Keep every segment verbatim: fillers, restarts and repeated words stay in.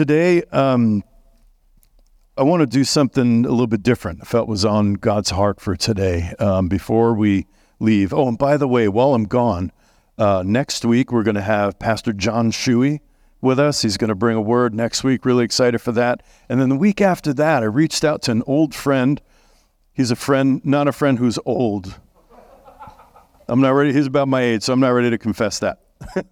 Today, um, I want to do something a little bit different. I felt was on God's heart for today. Um, before we leave, oh, and by the way, while I'm gone, uh, next week we're going to have Pastor John Shuey with us. He's going to bring a word next week. Really excited for that. And then the week after that, I reached out to an old friend. He's a friend, not a friend who's old. I'm not ready. He's about my age, so I'm not ready to confess that.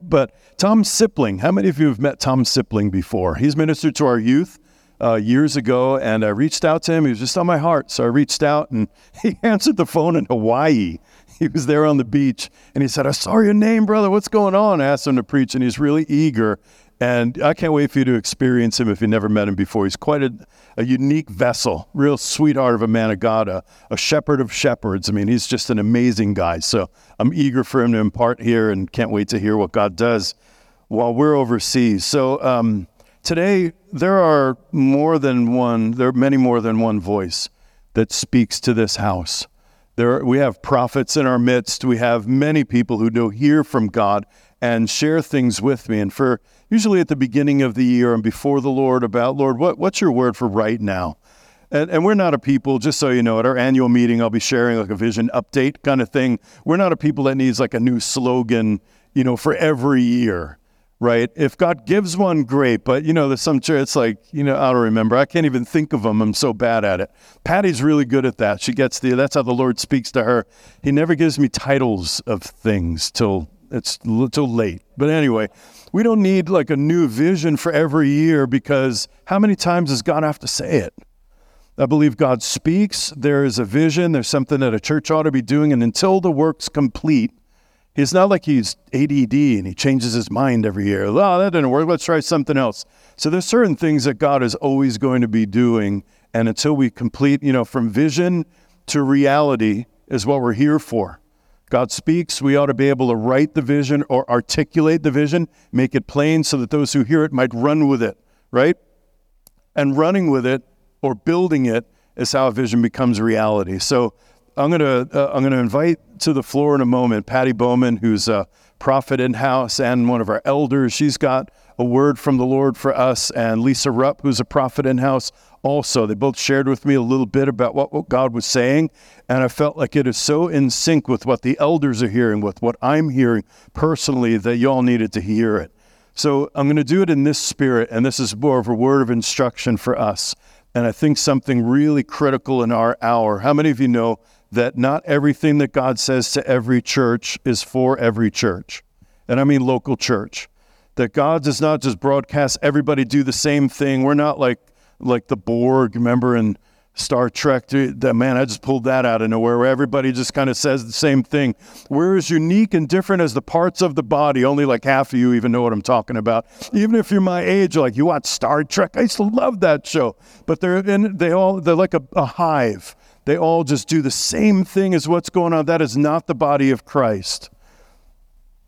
But Tom Sippling, how many of you have met Tom Sippling before? He's ministered to our youth uh, years ago, and I reached out to him. He was just on my heart, so I reached out, and he answered the phone in Hawaii. He was there on the beach, and he said, "I saw your name, brother. What's going on?" I asked him to preach, and he's really eager, and I can't wait for you to experience him if you never met him before. He's quite a, a unique vessel, real sweetheart of a man of God, a, a shepherd of shepherds. I mean, he's just an amazing guy. So I'm eager for him to impart here and can't wait to hear what God does while we're overseas. So um, today, there are more than one, there are many more than one voice that speaks to this house. There, we have prophets in our midst. We have many people who do hear from God and share things with me. And for usually at the beginning of the year and before the Lord about, Lord, what, what's your word for right now? And, and we're not a people, just so you know, at our annual meeting, I'll be sharing like a vision update kind of thing. We're not a people that needs like a new slogan, you know, for every year, right? If God gives one, great. But, you know, there's some church, it's like, you know, I don't remember. I can't even think of them. I'm so bad at it. Patty's really good at that. She gets the, that's how the Lord speaks to her. He never gives me titles of things till it's till late. But anyway, we don't need like a new vision for every year because how many times does God have to say it? I believe God speaks. There is a vision. There's something that a church ought to be doing. And until the work's complete, it's not like he's A D D and he changes his mind every year. Oh, that didn't work. Let's try something else. So there's certain things that God is always going to be doing. And until we complete, you know, from vision to reality is what we're here for. God speaks. We ought to be able to write the vision or articulate the vision, make it plain so that those who hear it might run with it, right? And running with it or building it is how a vision becomes reality. So I'm going to uh, I'm going to invite to the floor in a moment Patti Bowman, who's a prophet in-house and one of our elders. She's got a word from the Lord for us, and Leisa Rupp, who's a prophet in-house also. They both shared with me a little bit about what, what God was saying, and I felt like it is so in sync with what the elders are hearing, with what I'm hearing personally, that y'all needed to hear it. So I'm going to do it in this spirit, and this is more of a word of instruction for us, and I think something really critical in our hour. How many of you know that not everything that God says to every church is for every church? And I mean local church. That God does not just broadcast everybody do the same thing. We're not like like the Borg, remember in Star Trek? That man, I just pulled that out of nowhere, where everybody just kind of says the same thing. We're as unique and different as the parts of the body. Only like half of you even know what I'm talking about. Even if you're my age, you're like, you watch Star Trek? I used to love that show. But they're in, they all they're like a, a hive. They all just do the same thing as what's going on. That is not the body of Christ.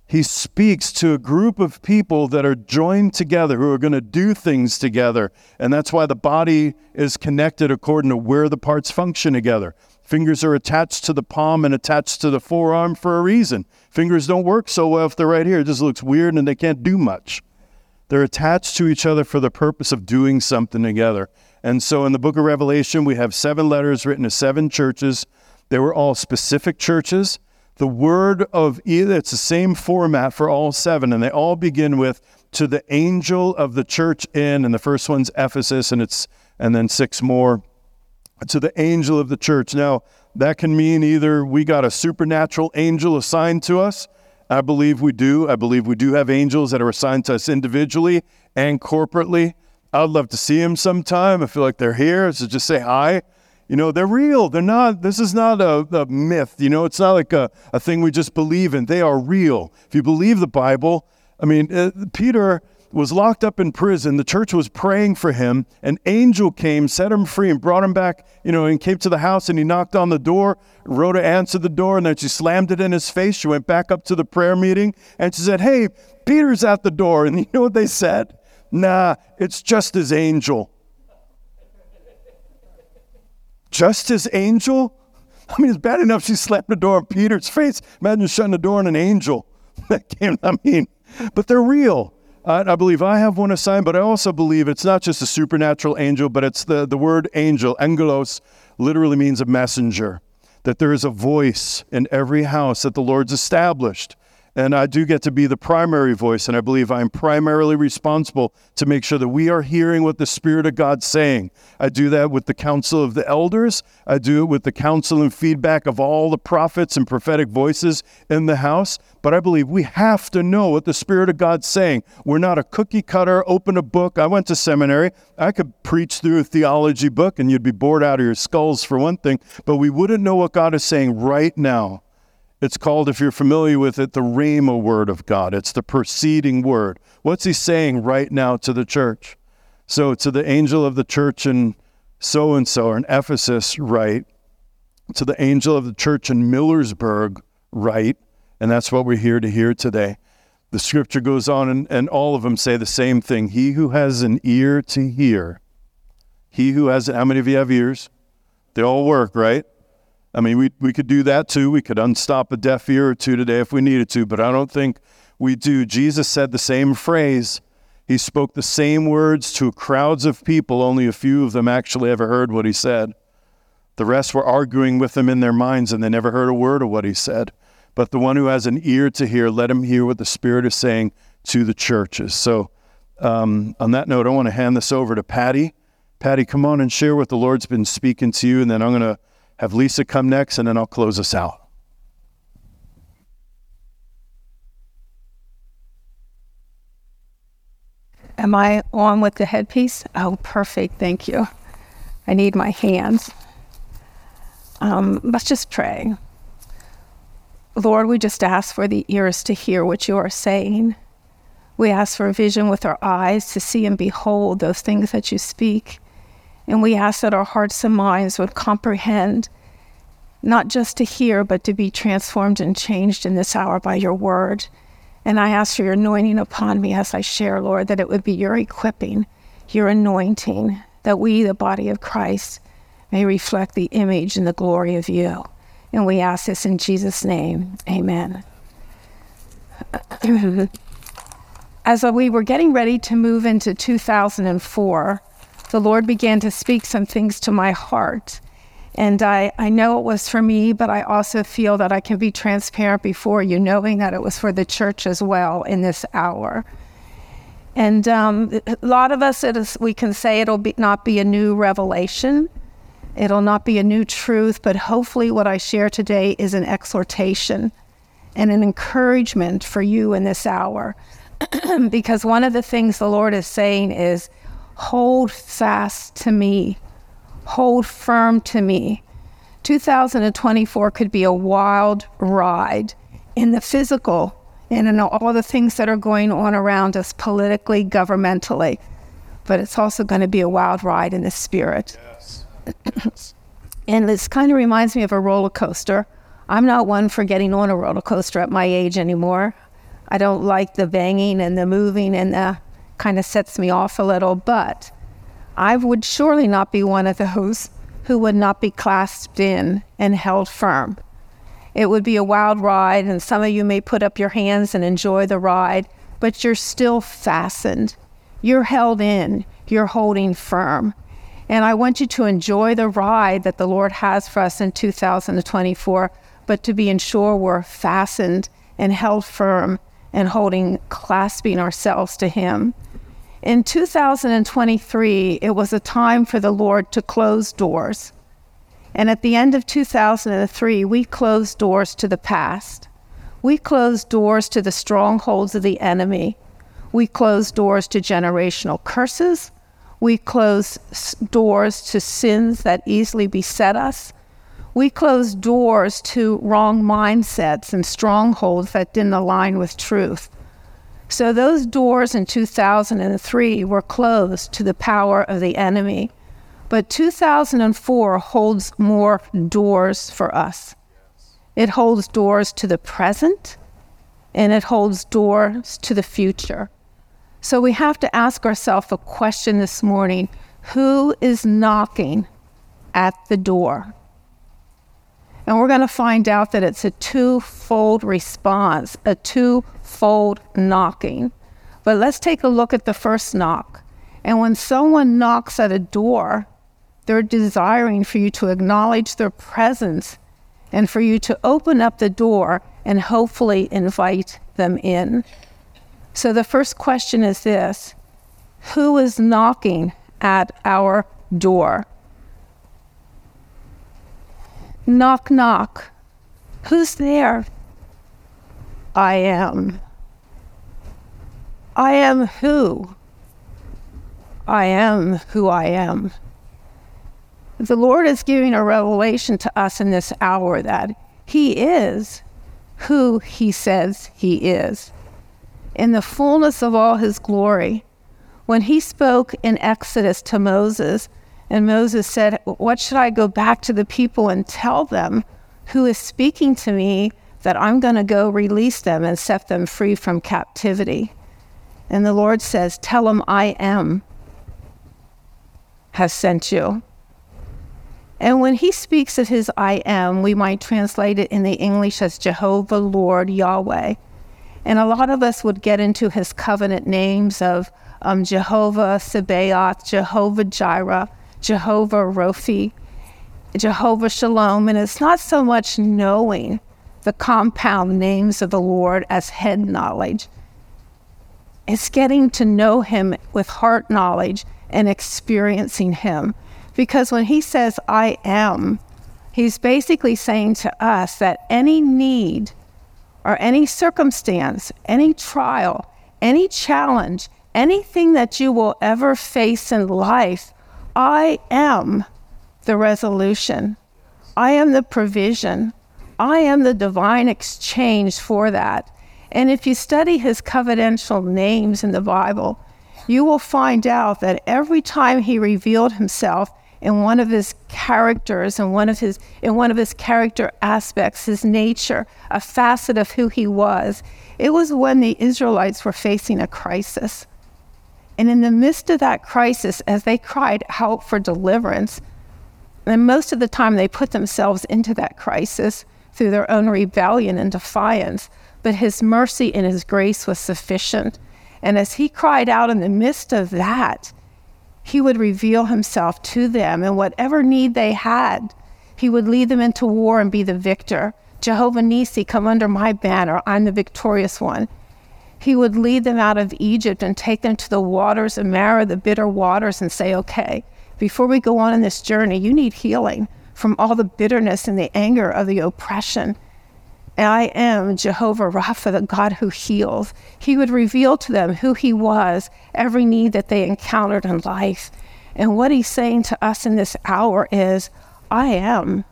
He speaks to a group of people that are joined together, who are going to do things together. And that's why the body is connected according to where the parts function together. Fingers are attached to the palm and attached to the forearm for a reason. Fingers don't work so well if they're right here. It just looks weird and they can't do much. They're attached to each other for the purpose of doing something together. And so in the book of Revelation, we have seven letters written to seven churches. They were all specific churches. The word of either, it's the same format for all seven, and they all begin with, to the angel of the church in, and the first one's Ephesus, and it's and then six more, to the angel of the church. Now, that can mean either we got a supernatural angel assigned to us. I believe we do. I believe we do have angels that are assigned to us individually and corporately. I'd love to see them sometime. I feel like they're here, so just say hi. You know, they're real. They're not, this is not a, a myth. You know, it's not like a, a thing we just believe in. They are real. If you believe the Bible, I mean, uh, Peter was locked up in prison. The church was praying for him. An angel came, set him free, and brought him back, you know, and came to the house, and he knocked on the door. Rhoda answered the door, and then she slammed it in his face. She went back up to the prayer meeting, and she said, "Hey, Peter's at the door." And you know what they said? "Nah, it's just his angel." Just his angel? I mean, it's bad enough she slapped the door in Peter's face. Imagine shutting the door on an angel that came. I mean, but they're real. I believe I have one assigned, but I also believe it's not just a supernatural angel, but it's the, the word angel, angelos, literally means a messenger, that there is a voice in every house that the Lord's established. And I do get to be the primary voice, and I believe I'm primarily responsible to make sure that we are hearing what the Spirit of God's saying. I do that with the counsel of the elders. I do it with the counsel and feedback of all the prophets and prophetic voices in the house. But I believe we have to know what the Spirit of God's saying. We're not a cookie cutter, open a book. I went to seminary. I could preach through a theology book, and you'd be bored out of your skulls for one thing, but we wouldn't know what God is saying right now. It's called, if you're familiar with it, the Rhema word of God. It's the preceding word. What's he saying right now to the church? So to the angel of the church in so-and-so, or in Ephesus, write. To the angel of the church in Millersburg, write. And that's what we're here to hear today. The scripture goes on, and, and all of them say the same thing. He who has an ear to hear. He who has, how many of you have ears? They all work, right? I mean, we we could do that too. We could unstop a deaf ear or two today if we needed to, but I don't think we do. Jesus said the same phrase. He spoke the same words to crowds of people. Only a few of them actually ever heard what he said. The rest were arguing with him in their minds, and they never heard a word of what he said. But the one who has an ear to hear, let him hear what the Spirit is saying to the churches. So um, on that note, I want to hand this over to Patti. Patti, come on and share what the Lord's been speaking to you, and then I'm going to have Leisa come next, and then I'll close us out. Am I on with the headpiece? Oh, perfect. Thank you. I need my hands. Um, let's just pray. Lord, we just ask for the ears to hear what you are saying. We ask for vision with our eyes to see and behold those things that you speak. And we ask that our hearts and minds would comprehend, not just to hear, but to be transformed and changed in this hour by your word. And I ask for your anointing upon me as I share, Lord, that it would be your equipping, your anointing, that we, the body of Christ, may reflect the image and the glory of you. And we ask this in Jesus' name. Amen. As we were getting ready to move into two thousand four, the Lord began to speak some things to my heart. And I, I know it was for me, but I also feel that I can be transparent before you, knowing that it was for the church as well in this hour. And um, a lot of us, it is, we can say it'll be, not be a new revelation. It'll not be a new truth, but hopefully what I share today is an exhortation and an encouragement for you in this hour. Because one of the things the Lord is saying is, hold fast to me, hold firm to me. two thousand twenty-four could be a wild ride in the physical and in all the things that are going on around us politically, governmentally, but it's also going to be a wild ride in the spirit. Yes. Yes. And this kind of reminds me of a roller coaster. I'm not one for getting on a roller coaster at my age anymore. I don't like the banging and the moving and the kind of sets me off a little, but I would surely not be one of those who would not be clasped in and held firm. It would be a wild ride, and some of you may put up your hands and enjoy the ride, but you're still fastened. You're held in. You're holding firm. And I want you to enjoy the ride that the Lord has for us in two thousand twenty-four, but to be ensure we're fastened and held firm and holding, clasping ourselves to Him. In two thousand twenty-three, it was a time for the Lord to close doors. And at the end of two thousand three, we closed doors to the past. We closed doors to the strongholds of the enemy. We closed doors to generational curses. We closed doors to sins that easily beset us. We closed doors to wrong mindsets and strongholds that didn't align with truth. So those doors in two thousand three were closed to the power of the enemy. But two thousand four holds more doors for us. It holds doors to the present, and it holds doors to the future. So we have to ask ourselves a question this morning. Who is knocking at the door? And we're going to find out that it's a two-fold response, a two-fold knocking. But let's take a look at the first knock. And when someone knocks at a door, they're desiring for you to acknowledge their presence and for you to open up the door and hopefully invite them in. So the first question is this: who is knocking at our door? Knock, knock. Who's there? I am. I am who? I am who I am. The Lord is giving a revelation to us in this hour that He is who He says He is. In the fullness of all His glory, when He spoke in Exodus to Moses, and Moses said, "What should I go back to the people and tell them who is speaking to me, that I'm going to go release them and set them free from captivity?" And the Lord says, "Tell them I am has sent you." And when He speaks of His I am, we might translate it in the English as Jehovah, Lord, Yahweh. And a lot of us would get into His covenant names of um, Jehovah Sabaoth, Jehovah Jireh, Jehovah Rophi, Jehovah Shalom. And it's not so much knowing the compound names of the Lord as head knowledge. It's getting to know Him with heart knowledge and experiencing Him. Because when He says, I am, He's basically saying to us that any need or any circumstance, any trial, any challenge, anything that you will ever face in life, I am the resolution. I am the provision. I am the divine exchange for that. And if you study His covenantal names in the Bible, you will find out that every time He revealed Himself in one of His characters, in one of his in one of his character aspects, His nature, a facet of who He was, it was when the Israelites were facing a crisis. And in the midst of that crisis, as they cried out for deliverance, and most of the time they put themselves into that crisis through their own rebellion and defiance, but His mercy and His grace was sufficient. And as He cried out in the midst of that, He would reveal Himself to them, and whatever need they had, He would lead them into war and be the victor. Jehovah Nissi, come under my banner, I'm the victorious one. He would lead them out of Egypt and take them to the waters of Marah, the bitter waters, and say, okay, before we go on in this journey, you need healing from all the bitterness and the anger of the oppression. I am Jehovah Rapha, the God who heals. He would reveal to them who He was, every need that they encountered in life. And what He's saying to us in this hour is, I am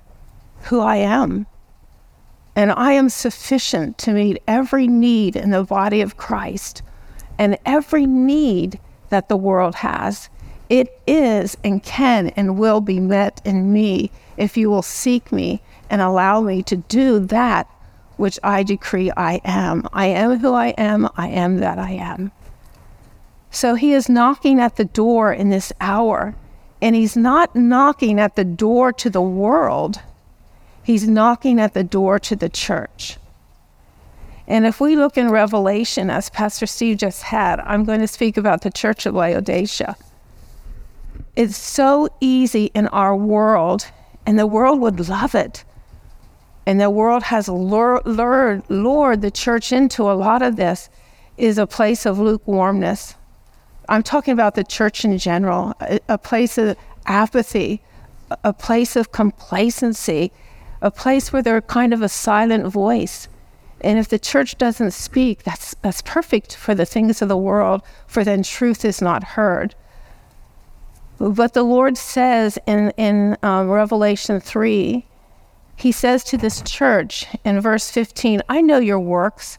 who I am. And I am sufficient to meet every need in the body of Christ and every need that the world has. It is and can and will be met in me if you will seek me and allow me to do that which I decree I am. I am who I am. I am that I am. So He is knocking at the door in this hour, and He's not knocking at the door to the world. He's knocking at the door to the church. And if we look in Revelation, as Pastor Steve just had, I'm going to speak about the church of Laodicea. It's so easy in our world, and the world would love it. And the world has lured, lured, lured the church into a lot of this, is a place of lukewarmness. I'm talking about the church in general, a, a place of apathy, a place of complacency, a place where they're kind of a silent voice. And if the church doesn't speak, that's, that's perfect for the things of the world, for then truth is not heard. But the Lord says in, in um, Revelation three, He says to this church in verse fifteen, I know your works,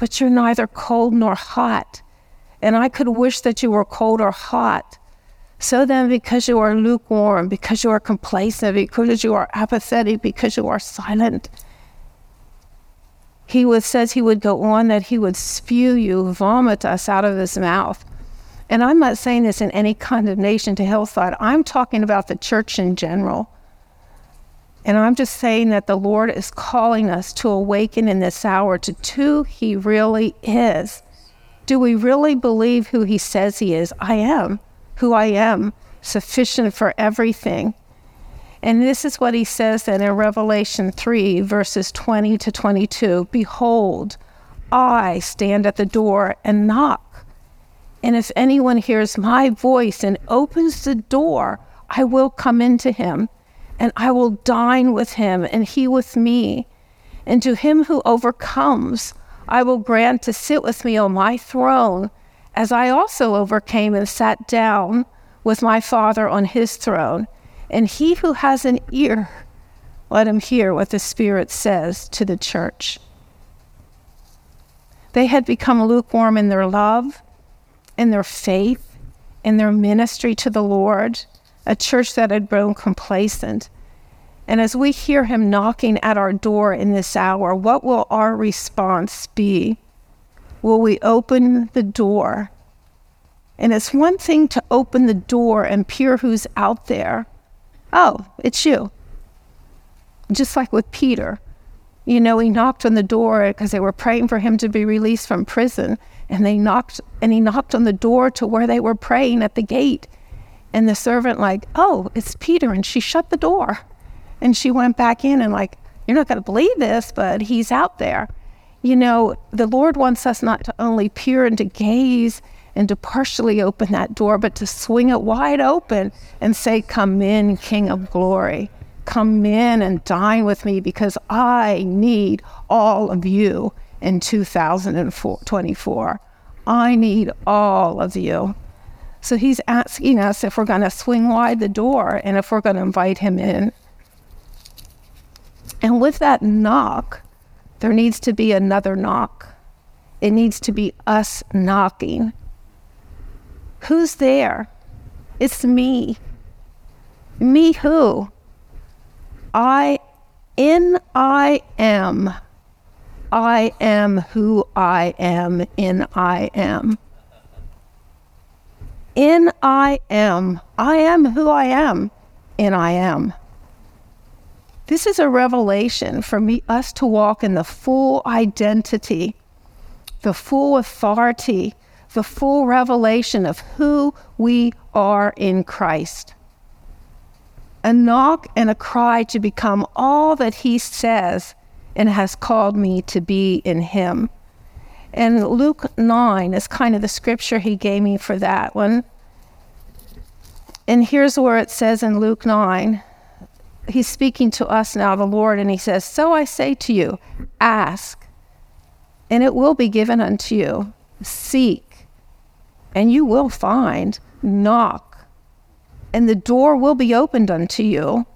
but you're neither cold nor hot. And I could wish that you were cold or hot. So then, because you are lukewarm, because you are complacent, because you are apathetic, because you are silent, he was, says he would go on that he would spew you, vomit us out of his mouth. And I'm not saying this in any condemnation to Hillside. I'm talking about the church in general. And I'm just saying that the Lord is calling us to awaken in this hour to who He really is. do we really believe who he says he is? I am who I am, sufficient for everything. And this is what he says then in Revelation three, verses twenty to twenty-two. Behold, I stand at the door and knock. And if anyone hears my voice and opens the door, I will come into him, and I will dine with him, and he with me. And to him who overcomes, I will grant to sit with me on my throne, as I also overcame and sat down with my Father on his throne. And he who has an ear, let him hear what the Spirit says to the church. They had become lukewarm in their love, in their faith, in their ministry to the Lord, a church that had grown complacent. And as we hear him knocking at our door in this hour, what will our response be? Will we open the door? And it's one thing to open the door and peer who's out there. Oh, it's you. Just like with Peter. You know, he knocked on the door because they were praying for him to be released from prison. And they knocked, and he knocked on the door to where they were praying at the gate. And the servant like, oh, it's Peter. And she shut the door. And she went back in and like, you're not going to believe this, but he's out there. You know, the Lord wants us not to only peer and to gaze and to partially open that door, but to swing it wide open and say, come in, King of Glory. Come in and dine with me, because I need all of you in two thousand twenty-four. I need all of you. So he's asking us if we're going to swing wide the door and if we're going to invite him in. And with that knock, there needs to be another knock. It needs to be us knocking. Who's there? It's me. Me who? I, in I am. I am who I am, in I am. In I am. I am who I am, in I am. This is a revelation for me, us to walk in the full identity, the full authority, the full revelation of who we are in Christ. A knock and a cry to become all that he says and has called me to be in him. And Luke nine is kind of the scripture he gave me for that one. And here's where it says in Luke nine, he's speaking to us now, the Lord, and he says, so I say to you, ask, and it will be given unto you. Seek, and you will find. Knock, and the door will be opened unto you.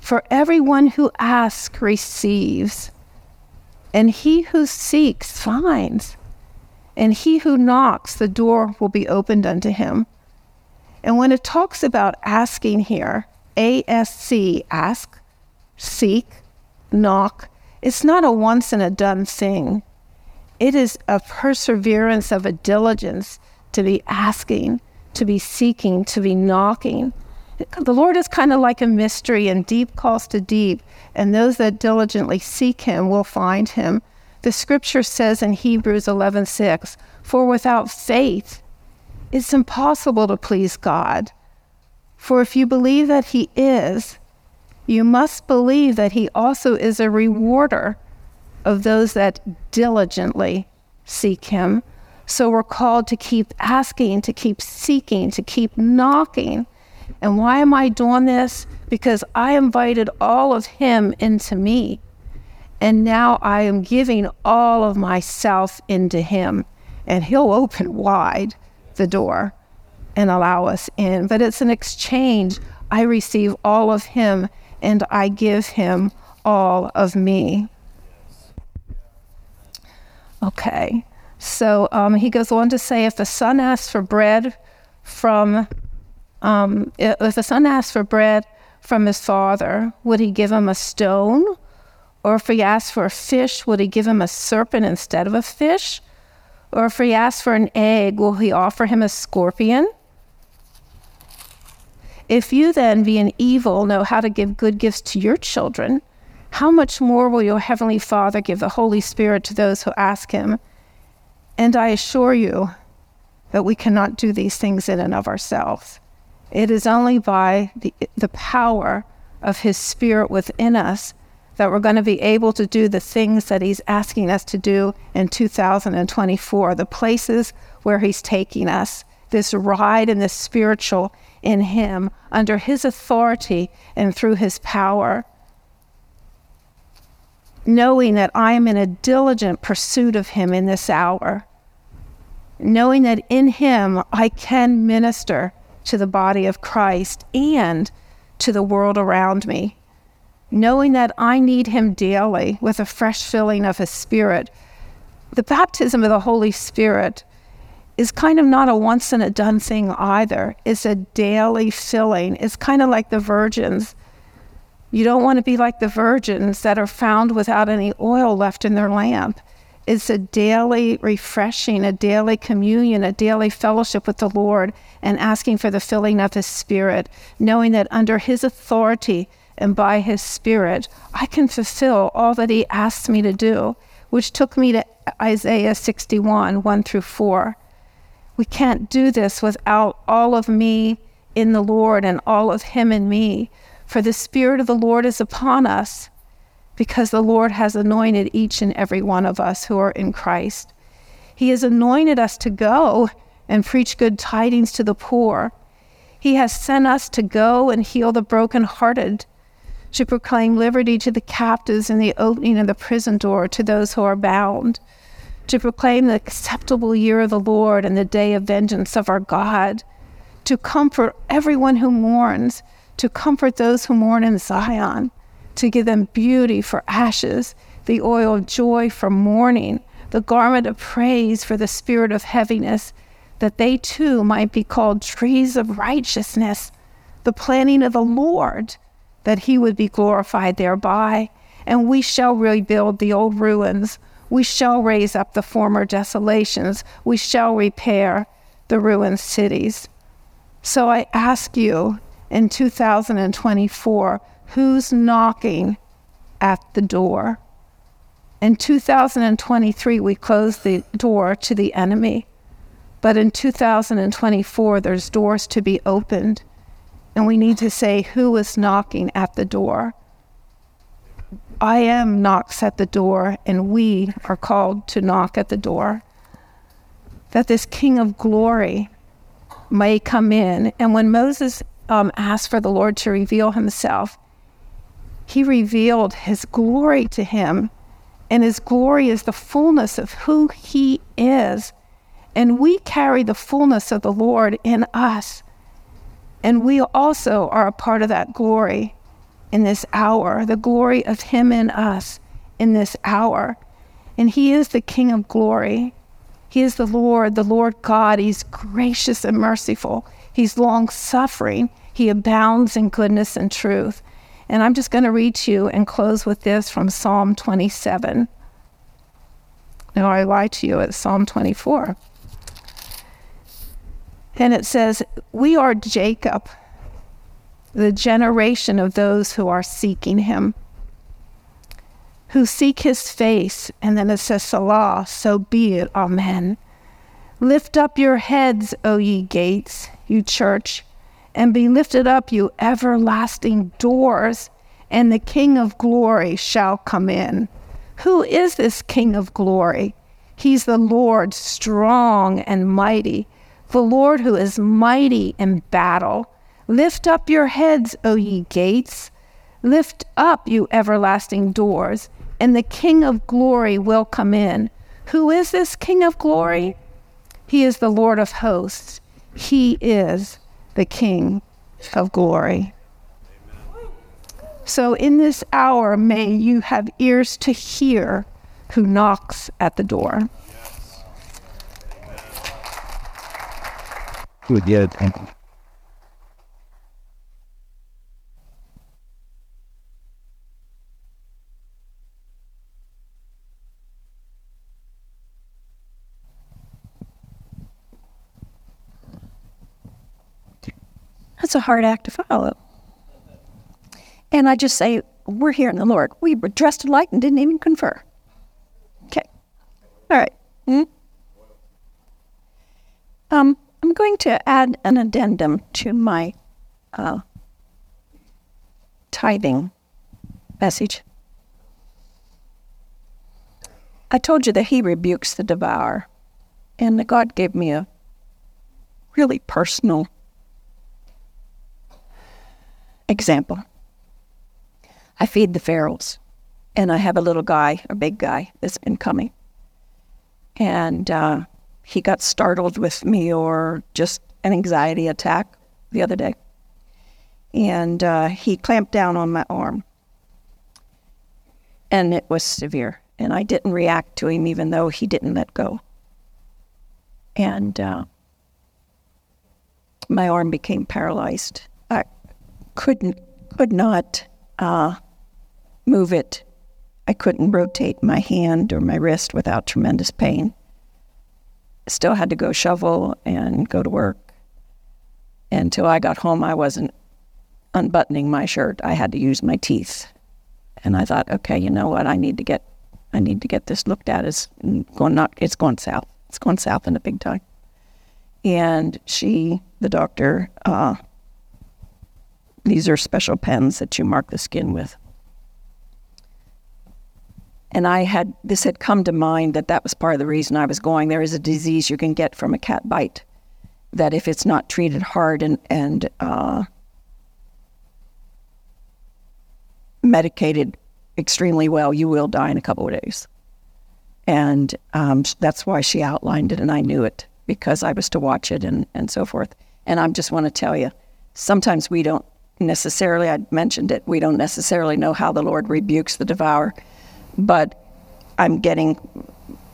For everyone who asks receives, and he who seeks finds, and he who knocks, the door will be opened unto him. And when it talks about asking here, A S C, ask, seek, knock, it's not a once and a done thing. It is a perseverance of a diligence to be asking, to be seeking, to be knocking. The Lord is kind of like a mystery, and deep calls to deep, and those that diligently seek him will find him. The scripture says in Hebrews eleven six, for without faith, it's impossible to please God. For if you believe that he is, you must believe that he also is a rewarder of those that diligently seek him. So we're called to keep asking, to keep seeking, to keep knocking. And why am I doing this? Because I invited all of him into me. And now I am giving all of myself into him. And he'll open wide the door and allow us in. But it's an exchange. I receive all of him, and I give him all of me. Okay. So um, he goes on to say, if the son asks for bread from, um, if the son asks for bread from his father, would he give him a stone? Or if he asks for a fish, would he give him a serpent instead of a fish? Or if he asks for an egg, will he offer him a scorpion? If you then, being evil, know how to give good gifts to your children, how much more will your heavenly Father give the Holy Spirit to those who ask him? And I assure you that we cannot do these things in and of ourselves. It is only by the, the power of His Spirit within us that we're going to be able to do the things that He's asking us to do in two thousand twenty-four, the places where He's taking us, this ride in the spiritual in Him, under His authority and through His power. Knowing that I am in a diligent pursuit of Him in this hour. Knowing that in Him I can minister to the body of Christ and to the world around me. Knowing that I need Him daily with a fresh filling of His Spirit. The baptism of the Holy Spirit is kind of not a once and a done thing either. It's a daily filling. It's kind of like the virgins. You don't want to be like the virgins that are found without any oil left in their lamp. It's a daily refreshing, a daily communion, a daily fellowship with the Lord and asking for the filling of His Spirit, knowing that under His authority and by His Spirit, I can fulfill all that He asks me to do, which took me to Isaiah sixty-one, one through four. We can't do this without all of me in the Lord and all of Him in me. For the Spirit of the Lord is upon us, because the Lord has anointed each and every one of us who are in Christ. He has anointed us to go and preach good tidings to the poor. He has sent us to go and heal the brokenhearted, to proclaim liberty to the captives and the opening of the prison door to those who are bound, to proclaim the acceptable year of the Lord and the day of vengeance of our God, to comfort everyone who mourns, to comfort those who mourn in Zion, to give them beauty for ashes, the oil of joy for mourning, the garment of praise for the spirit of heaviness, that they too might be called trees of righteousness, the planting of the Lord, that He would be glorified thereby. And we shall rebuild the old ruins. We shall raise up the former desolations. We shall repair the ruined cities. So I ask you, in two thousand twenty-four, who's knocking at the door? In two thousand twenty-three, we closed the door to the enemy. But in two thousand twenty-four, there's doors to be opened. And we need to say, who is knocking at the door? I am knocks at the door, and we are called to knock at the door. That this King of glory may come in. And when Moses Um, asked for the Lord to reveal Himself, He revealed His glory to him, and His glory is the fullness of who He is. And we carry the fullness of the Lord in us, and we also are a part of that glory in this hour, the glory of Him in us in this hour. And He is the King of glory. He is the Lord, the Lord God. He's gracious and merciful. He's long-suffering. He abounds in goodness and truth. And I'm just going to read to you and close with this from Psalm twenty-seven. No, I lied to you. It's Psalm twenty-four. And it says, "We are Jacob, the generation of those who are seeking Him, who seek His face." And then it says, "Salah, so be it. Amen. Lift up your heads, O ye gates," you church, "and be lifted up, you everlasting doors, and the King of glory shall come in." Who is this King of glory? He's the Lord strong and mighty, the Lord who is mighty in battle. "Lift up your heads, O ye gates. Lift up, you everlasting doors, and the King of glory will come in." Who is this King of glory? He is the Lord of hosts. He is the King of glory. Amen. So in this hour, may you have ears to hear who knocks at the door. Yes. Good, yeah, thank you. That's a hard act to follow. And I just say, we're here in the Lord. We were dressed alike and didn't even confer. Okay. All right. Hmm? Um, I'm going to add an addendum to my uh, tithing message. I told you that he rebukes the devourer, and that God gave me a really personal example. I feed the ferals, and I have a little guy, a big guy, that's been coming. And uh, he got startled with me or just an anxiety attack the other day. And uh, he clamped down on my arm, and it was severe. And I didn't react to him, even though he didn't let go. And uh, my arm became paralyzed. I couldn't, could not uh, move it. I couldn't rotate my hand or my wrist without tremendous pain. Still had to go shovel and go to work. Until I got home, I wasn't unbuttoning my shirt. I had to use my teeth. And I thought, okay, you know what? I need to get, I need to get this looked at. It's going not. It's going south. It's going south in a big time. And she, the doctor, uh, these are special pens that you mark the skin with. And I had, this had come to mind that that was part of the reason I was going. There is a disease you can get from a cat bite that if it's not treated hard and, and uh, medicated extremely well, you will die in a couple of days. And um, that's why she outlined it, and I knew it because I was to watch it and, and so forth. And I just want to tell you, sometimes we don't necessarily, I mentioned it, we don't necessarily know how the Lord rebukes the devourer. But I'm getting,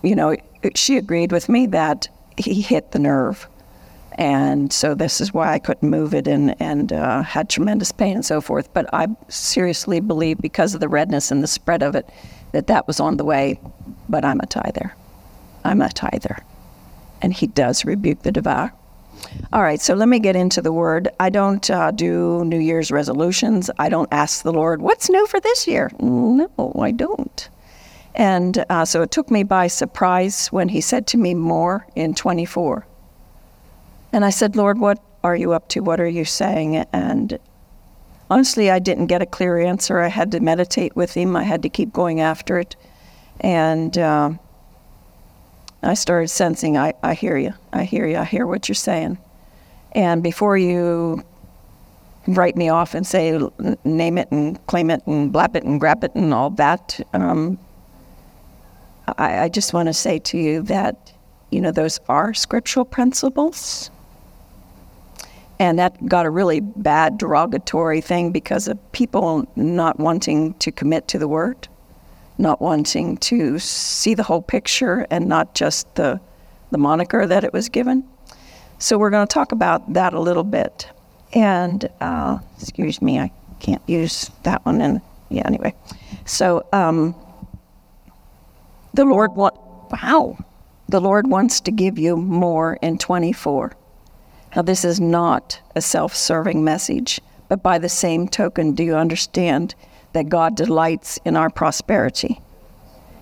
you know, she agreed with me that he hit the nerve. And so this is why I couldn't move it and, and uh, had tremendous pain and so forth. But I seriously believe because of the redness and the spread of it, that that was on the way. But I'm a tither. I'm a tither. And he does rebuke the devourer. All right, so let me get into the word. I don't uh, do New Year's resolutions. I don't ask the Lord, what's new for this year? No, I don't. And uh, so it took me by surprise when he said to me more in twenty-four. And I said, Lord, what are you up to? What are you saying? And honestly, I didn't get a clear answer. I had to meditate with him. I had to keep going after it. And Uh, I started sensing, I, I hear you, I hear you, I hear what you're saying. And before you write me off and say, name it and claim it and blap it and grab it and all that, um, I, I just want to say to you that, you know, those are scriptural principles. And that got a really bad derogatory thing because of people not wanting to commit to the word, not wanting to see the whole picture and not just the the moniker that it was given. So we're going to talk about that a little bit. And, uh, excuse me, I can't use that one. And yeah, anyway. So um, the Lord wa- wow, the Lord wants to give you more in twenty-four. Now, this is not a self-serving message, but by the same token, do you understand that God delights in our prosperity?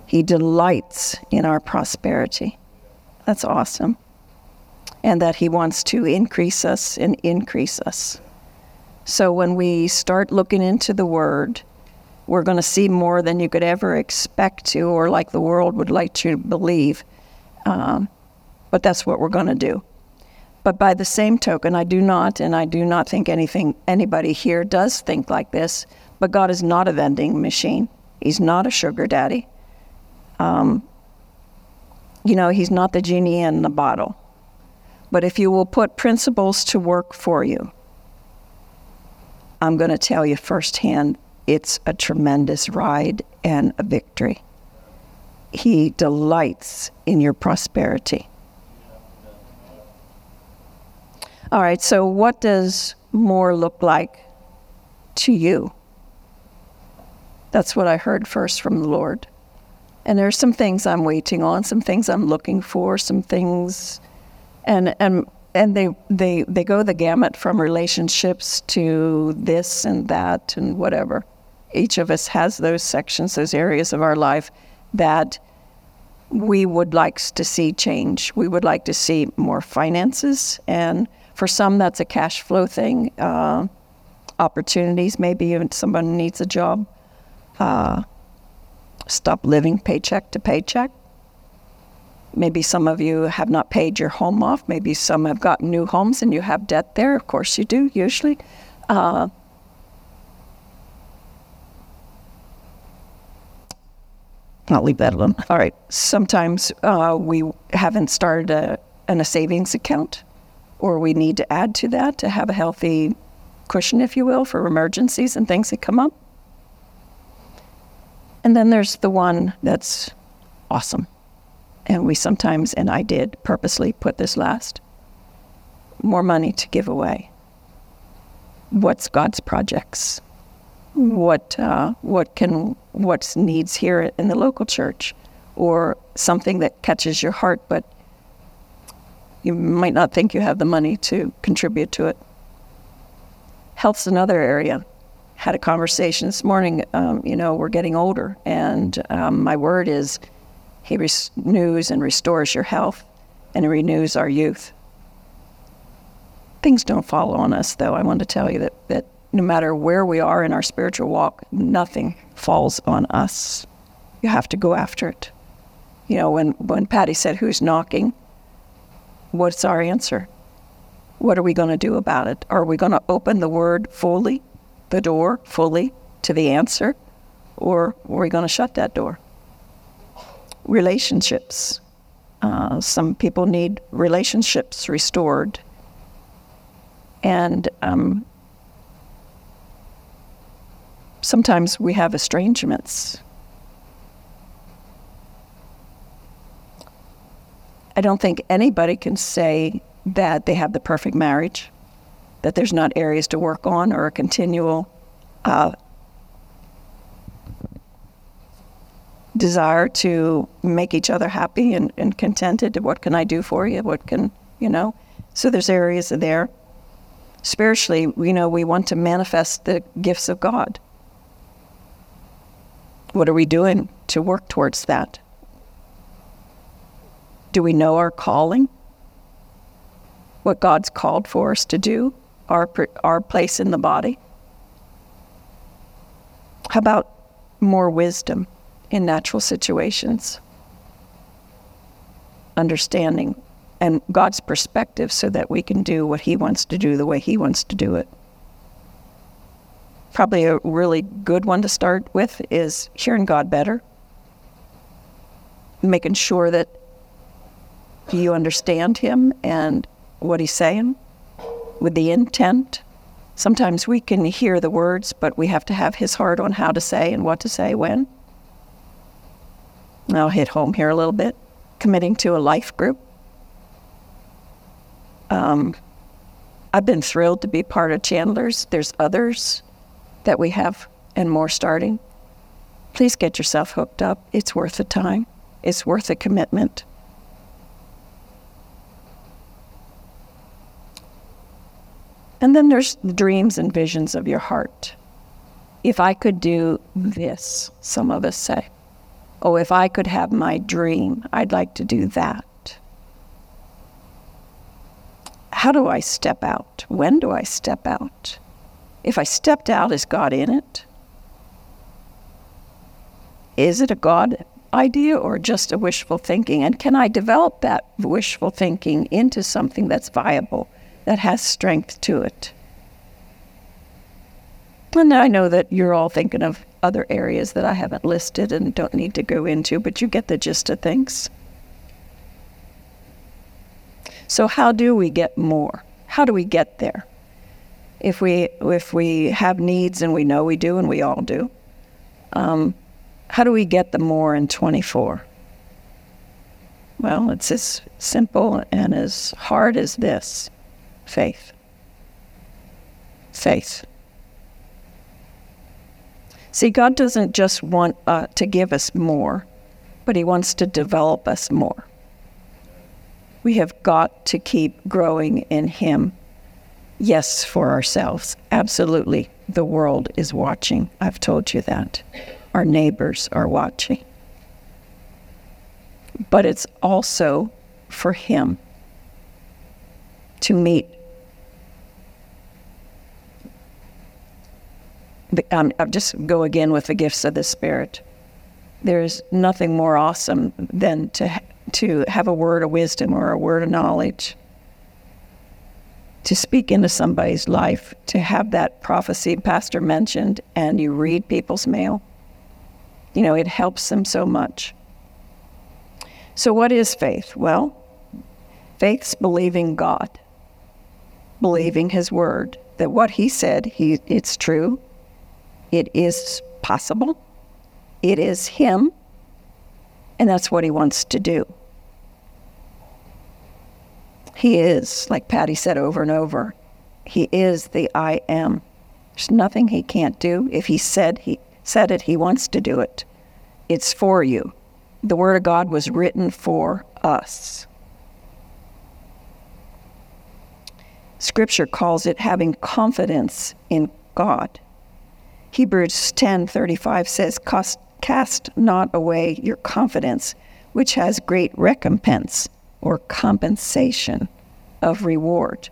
He delights in our prosperity. That's awesome. And that he wants to increase us and increase us. So when we start looking into the word, we're going to see more than you could ever expect to, or like the world would like you to believe. Um, but that's what we're going to do. But by the same token, I do not, and I do not think anything anybody here does think like this, but God is not a vending machine. He's not a sugar daddy. Um, you know, he's not the genie in the bottle. But if you will put principles to work for you, I'm going to tell you firsthand, it's a tremendous ride and a victory. He delights in your prosperity. All right, so what does more look like to you? That's what I heard first from the Lord. And there's some things I'm waiting on, some things I'm looking for, some things, and and and they they they go the gamut from relationships to this and that and whatever. Each of us has those sections, those areas of our life that we would like to see change. We would like to see more finances, and for some that's a cash flow thing, uh, opportunities, maybe even someone needs a job, uh, stop living paycheck to paycheck. Maybe some of you have not paid your home off. Maybe some have gotten new homes and you have debt there. Of course you do, usually. Uh, I'll leave that alone. All right. Sometimes uh, we haven't started a, in a savings account, or we need to add to that to have a healthy cushion, if you will, for emergencies and things that come up. And then there's the one that's awesome. And we sometimes, and I did purposely put this last, more money to give away. What's God's projects? What uh, what can what's needs here in the local church, or something that catches your heart, but you might not think you have the money to contribute to it. Health's another area. Had a conversation this morning. Um, you know, we're getting older, and um, my word is, He renews and restores your health, and He renews our youth. Things don't fall on us, though. I want to tell you that, that no matter where we are in our spiritual walk, nothing falls on us. You have to go after it. You know, when, when Patti said, who's knocking? What's our answer? What are we going to do about it? Are we going to open the word fully, the door fully to the answer, or are we going to shut that door? Relationships. Uh, some people need relationships restored. And um, sometimes we have estrangements. I don't think anybody can say that they have the perfect marriage, that there's not areas to work on or a continual uh, desire to make each other happy and, and contented. What can I do for you? What can, you know? So there's areas there. Spiritually, you know, we want to manifest the gifts of God. What are we doing to work towards that? Do we know our calling? What God's called for us to do? Our, our place in the body? How about more wisdom in natural situations, understanding and God's perspective so that we can do what He wants to do the way He wants to do it? Probably a really good one to start with is hearing God better, making sure that you understand Him and what He's saying with the intent. Sometimes we can hear the words, but we have to have His heart on how to say and what to say when. I'll hit home here a little bit. Committing to a life group. Um, I've been thrilled to be part of Chandler's. There's others that we have and more starting. Please get yourself hooked up. It's worth the time. It's worth the commitment. And then there's the dreams and visions of your heart. If I could do this, some of us say. Oh, if I could have my dream, I'd like to do that. How do I step out? When do I step out? If I stepped out, is God in it? Is it a God idea or just a wishful thinking? And can I develop that wishful thinking into something that's viable, that has strength to it? And I know that you're all thinking of other areas that I haven't listed and don't need to go into, but you get the gist of things. So how do we get more? How do we get there? If we if we have needs, and we know we do, and we all do, um, how do we get the more in twenty-four? Well, it's as simple and as hard as this. Faith. Faith. See, God doesn't just want uh, to give us more, but He wants to develop us more. We have got to keep growing in Him. Yes, for ourselves. Absolutely. The world is watching. I've told you that. Our neighbors are watching. but it's also for him to meet the, um, I'll just go again with the gifts of the Spirit. There is nothing more awesome than to ha- to have a word of wisdom or a word of knowledge, to speak into somebody's life, to have that prophecy Pastor mentioned, and you read people's mail. You know, it helps them so much. So what is faith? Well, faith's believing God, believing His Word, that what He said, He it's true, it is possible, it is Him, and that's what He wants to do. He is, like Patti said over and over, He is the I Am. There's nothing He can't do. If He said He said it, He wants to do it. It's for you. The Word of God was written for us. Scripture calls it having confidence in God. Hebrews ten thirty-five says, cast not away your confidence, which has great recompense or compensation of reward.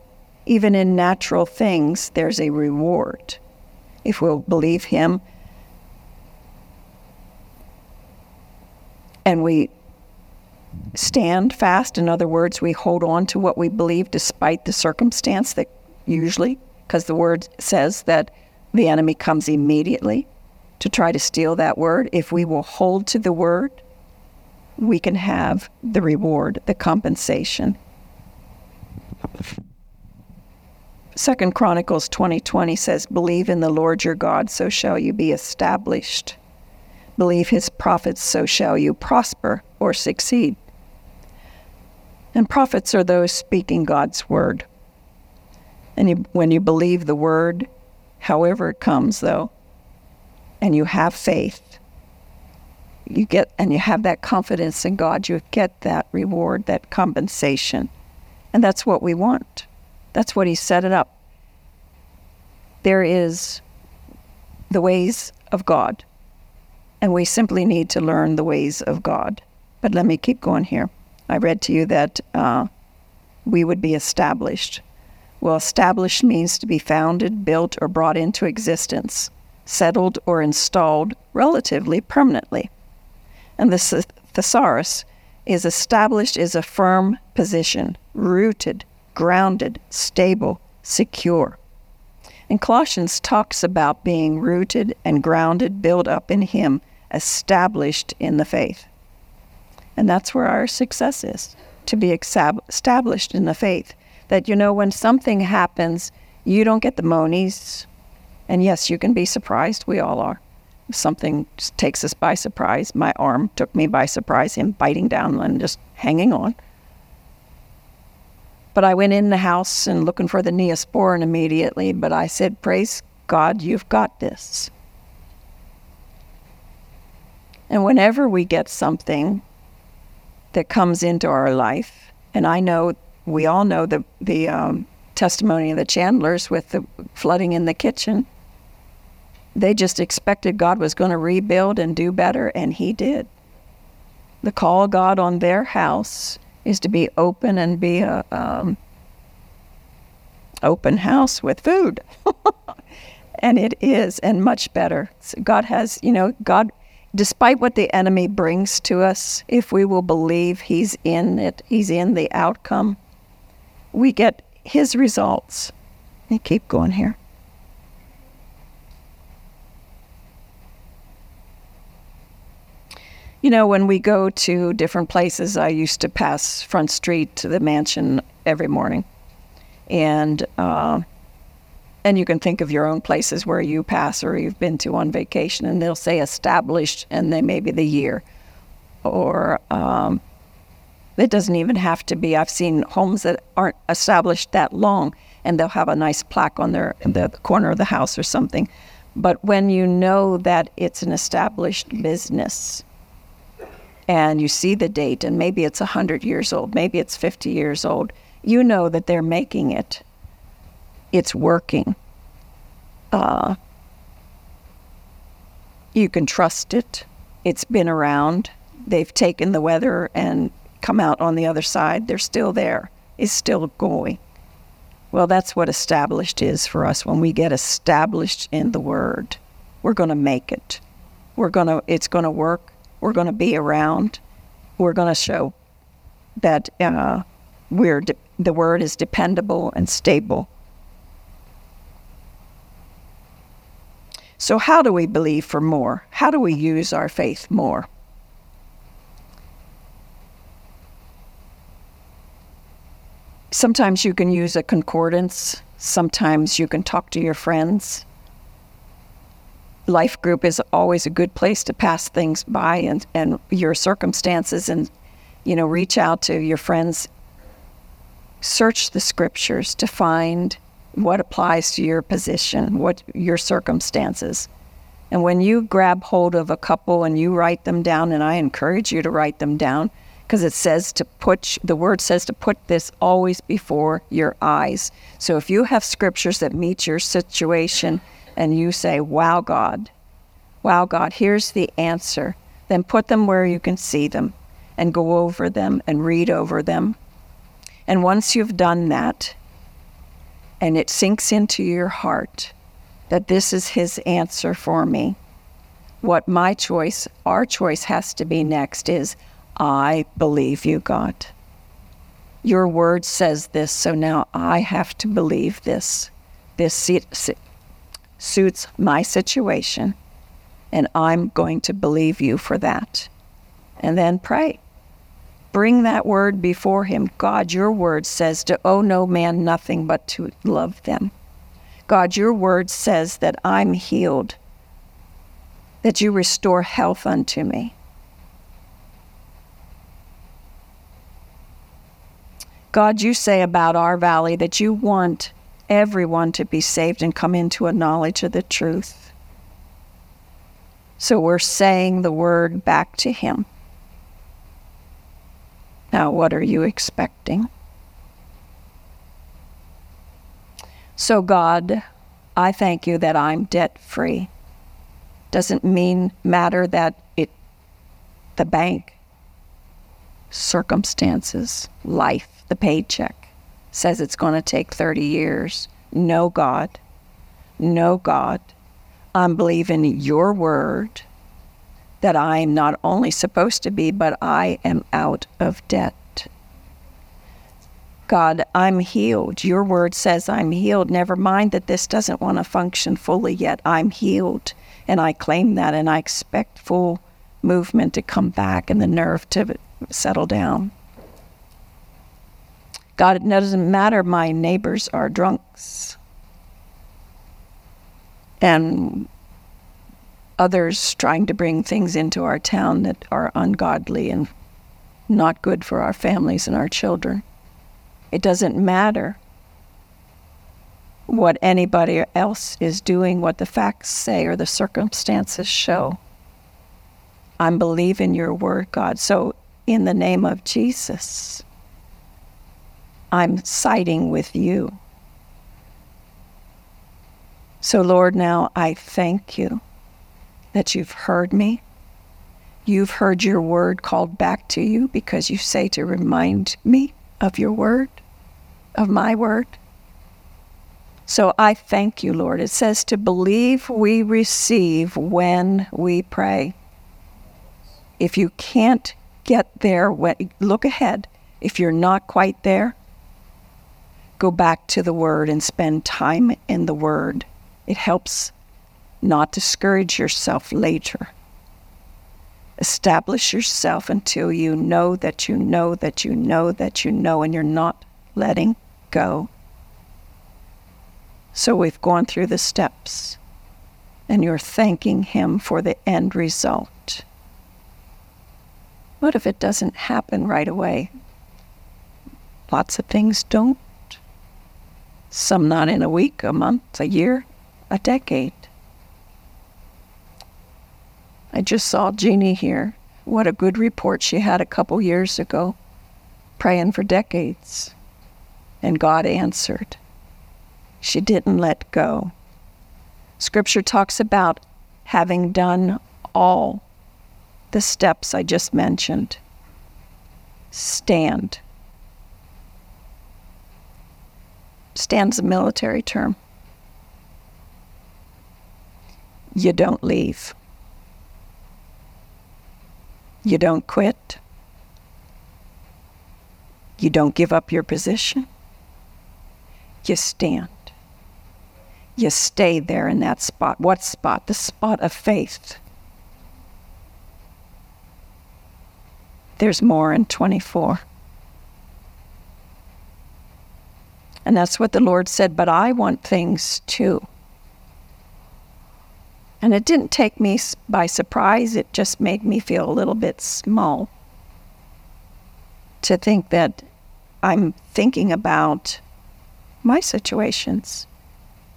Even in natural things, there's a reward. If we'll believe Him and we stand fast, in other words, we hold on to what we believe despite the circumstance, that usually, because the Word says that the enemy comes immediately to try to steal that word. If we will hold to the Word, we can have the reward, the compensation. Second Chronicles twenty twenty says, believe in the Lord your God, so shall you be established. Believe His prophets, so shall you prosper or succeed. And prophets are those speaking God's word. And you, when you believe the word, however it comes though, and you have faith, you get, and you have that confidence in God, you get that reward, that compensation. And that's what we want. That's what He set it up. There is the ways of God, and we simply need to learn the ways of God. But let me keep going here. I read to you that uh, we would be established. Well, established means to be founded, built, or brought into existence, settled or installed relatively permanently. And the thesaurus is established is a firm position, rooted, grounded, stable, secure. And Colossians talks about being rooted and grounded, built up in Him, established in the faith. And that's where our success is, to be established in the faith. That, you know, when something happens, you don't get the monies. And yes, you can be surprised. We all are. Something takes us by surprise. My arm took me by surprise, him biting down and just hanging on. But I went in the house and looking for the Neosporin immediately, but I said, praise God, you've got this. And whenever we get something that comes into our life, and I know, we all know the, the um, testimony of the Chandlers with the flooding in the kitchen. They just expected God was going to rebuild and do better, and He did. The call of God on their house is to be open and be a um, open house with food. And it is, and much better. So God has, you know, God, despite what the enemy brings to us, if we will believe He's in it, He's in the outcome, we get His results. Let me keep going here. You know, when we go to different places, I used to pass Front Street to the mansion every morning. And uh, and you can think of your own places where you pass or you've been to on vacation, and they'll say established, and then maybe the year. Or um, it doesn't even have to be. I've seen homes that aren't established that long, and they'll have a nice plaque on their the corner of the house or something. But when you know that it's an established business, and you see the date, and maybe it's one hundred years old, maybe it's fifty years old, you know that they're making it. It's working. Uh, you can trust it. It's been around. they've taken the weather and come out on the other side. They're still there. It's still going. Well, that's what established is for us. When we get established in the Word, we're going to make it. We're going to, it's going to work. We're going to be around. We're going to show that uh, we're de- the Word is dependable and stable. So how do we believe for more? How do we use our faith more? Sometimes you can use a concordance. Sometimes you can talk to your friends. Life group is always a good place to pass things by and, and your circumstances and, you know, reach out to your friends. Search the scriptures to find what applies to your position, what your circumstances. And when you grab hold of a couple and you write them down, and I encourage you to write them down, because it says to put, the word says to put this always before your eyes. So if you have scriptures that meet your situation and you say, wow, God, wow, God, here's the answer, then put them where you can see them and go over them and read over them. And once you've done that, and it sinks into your heart that this is his answer for me, what my choice, our choice has to be next is, I believe you, God. Your word says this, so now I have to believe this. This suits my situation, and I'm going to believe you for that. And then pray. Bring that word before him. God, your word says to owe no man nothing but to love them. God, your word says that I'm healed, that you restore health unto me. God, you say about our valley that you want everyone to be saved and come into a knowledge of the truth. So we're saying the word back to him. Now, what are you expecting? So, God, I thank you that I'm debt-free. Doesn't mean matter that it, the bank, circumstances, life, the paycheck says it's going to take thirty years. No, God. No, God. I'm believing your word that I'm not only supposed to be, but I am out of debt. God, I'm healed. Your word says I'm healed. Never mind that this doesn't want to function fully yet. I'm healed, and I claim that, and I expect full movement to come back and the nerve to settle down. God, it doesn't matter my neighbors are drunks and others trying to bring things into our town that are ungodly and not good for our families and our children. It doesn't matter what anybody else is doing, what the facts say or the circumstances show. I believe in your word, God. So in the name of Jesus, I'm siding with you. So, Lord, now I thank you that you've heard me. You've heard your word called back to you because you say to remind me of your word, of my word. So I thank you, Lord. It says to believe we receive when we pray. If you can't get there, look ahead. If you're not quite there, go back to the Word and spend time in the Word. It helps not discourage yourself later. Establish yourself until you know that you know that you know that you know, and you're not letting go. So we've gone through the steps, and you're thanking Him for the end result. What if it doesn't happen right away? Lots of things don't. Some not in a week, a month, a year, a decade. I just saw Jeannie here. What a good report she had a couple years ago, praying for decades. And God answered. She didn't let go. Scripture talks about having done all the steps I just mentioned. Stand. Stand's a military term. You don't leave. You don't quit. You don't give up your position. You stand. You stay there in that spot. What spot? The spot of faith. There's more in twenty-four. And that's what the Lord said, but I want things too. And it didn't take me by surprise. It just made me feel a little bit small to think that I'm thinking about my situations.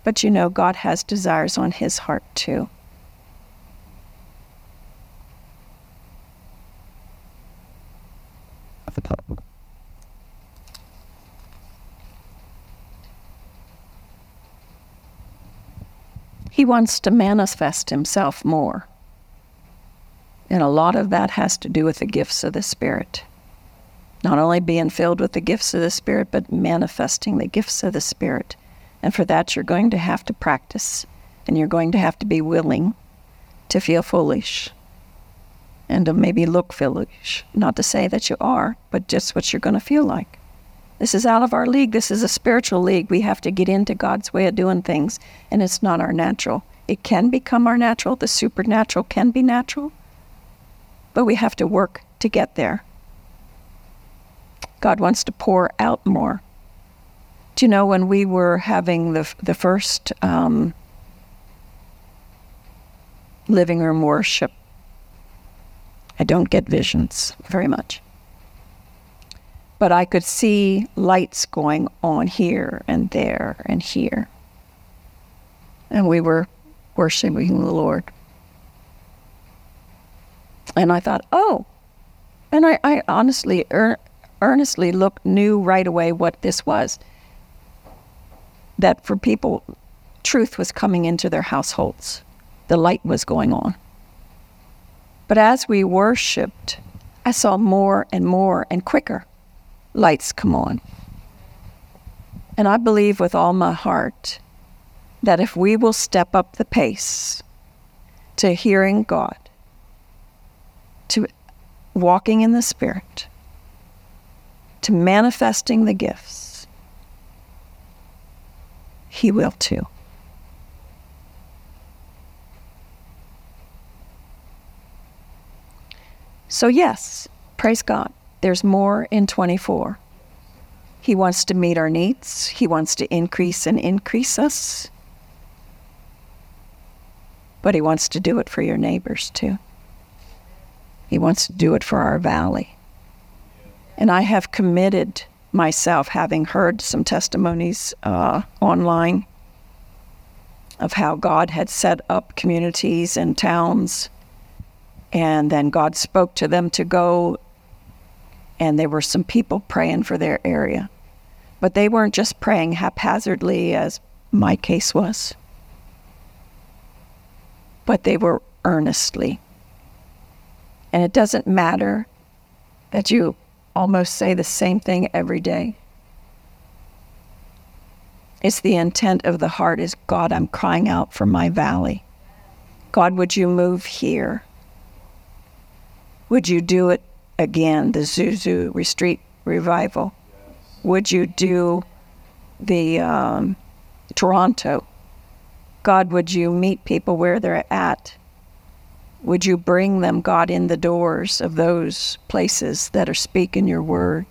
But you know, God has desires on his heart too. He wants to manifest himself more. And a lot of that has to do with the gifts of the Spirit. Not only being filled with the gifts of the Spirit, but manifesting the gifts of the Spirit. And for that, you're going to have to practice, and you're going to have to be willing to feel foolish and to maybe look foolish. Not to say that you are, but just what you're going to feel like. This is out of our league. This is a spiritual league. We have to get into God's way of doing things, and it's not our natural. It can become our natural. The supernatural can be natural, but we have to work to get there. God wants to pour out more. Do you know, when we were having the the first um, living room worship, I don't get visions very much. But I could see lights going on here and there and here. And we were worshiping the Lord. And I thought, oh. And I, I honestly, er, earnestly looked, knew right away what this was. That for people, truth was coming into their households. The light was going on. But as we worshiped, I saw more and more and quicker. Lights come on. And I believe with all my heart that if we will step up the pace to hearing God, to walking in the Spirit, to manifesting the gifts, He will too. So yes, praise God. There's more in twenty-four. He wants to meet our needs. He wants to increase and increase us. But he wants to do it for your neighbors too. He wants to do it for our valley. And I have committed myself, having heard some testimonies uh, online of how God had set up communities and towns, and then God spoke to them to go. And there were some people praying for their area. But they weren't just praying haphazardly, as my case was. But they were earnestly. And it doesn't matter that you almost say the same thing every day. It's the intent of the heart is, God, I'm crying out for my valley. God, would you move here? Would you do it? Again, the Zuzu Retreat Revival. Yes. Would you do the um, Toronto? God, would you meet people where they're at? Would you bring them, God, in the doors of those places that are speaking your word?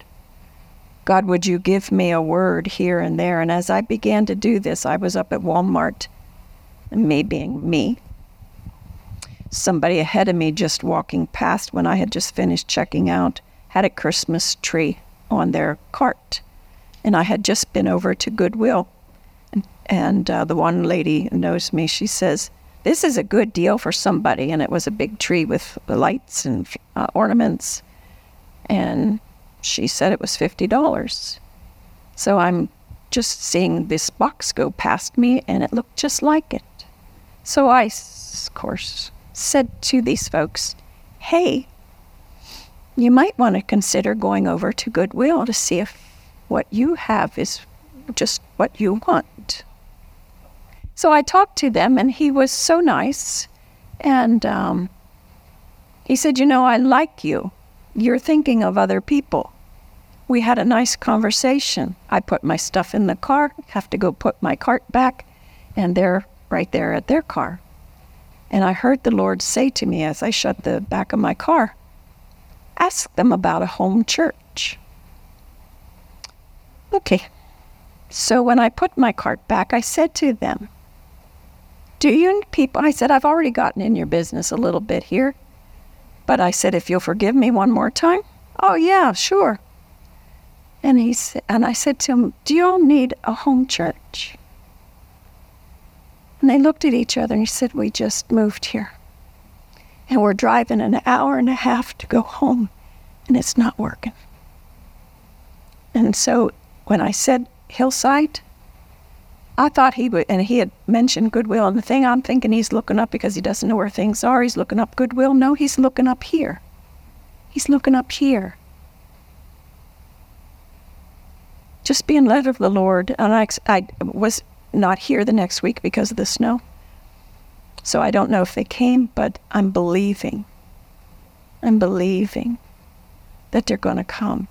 God, would you give me a word here and there? And as I began to do this, I was up at Walmart, and me being me. Somebody ahead of me just walking past when I had just finished checking out had a Christmas tree on their cart. And I had just been over to Goodwill. And, and uh, the one lady who knows me, she says, this is a good deal for somebody. And it was a big tree with lights and uh, ornaments. And she said it was fifty dollars. So I'm just seeing this box go past me, and it looked just like it. So I, of course, said to these folks, hey, you might want to consider going over to Goodwill to see if what you have is just what you want. So I talked to them, and he was so nice. And um, he said, you know, I like you. You're thinking of other people. We had a nice conversation. I put my stuff in the car, have to go put my cart back, and they're right there at their car. And I heard the Lord say to me as I shut the back of my car, ask them about a home church. Okay. So when I put my cart back, I said to them, do you people, I said, I've already gotten in your business a little bit here, but I said, if you'll forgive me one more time, oh yeah, sure. And he said, and I said to him, do you all need a home church? And they looked at each other, and he said, we just moved here, and we're driving an hour and a half to go home, and it's not working. And so when I said Hillside, I thought he would, and he had mentioned Goodwill, and the thing, I'm thinking he's looking up because he doesn't know where things are. He's looking up Goodwill. No, he's looking up here. He's looking up here. Just being led of the Lord. And I, I was not here the next week because of the snow. So I don't know if they came, but I'm believing. I'm believing that they're going to come.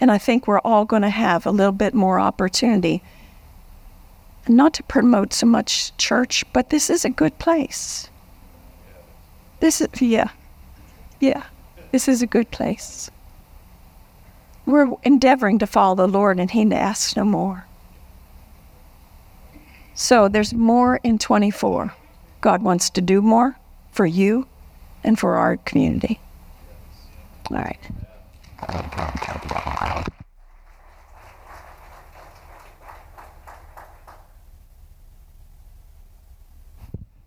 And I think we're all going to have a little bit more opportunity. Not to promote so much church, but this is a good place. This is, yeah, yeah, this is a good place. We're endeavoring to follow the Lord, and he asks no more. So there's more in twenty-four. God wants to do more for you and for our community. All right.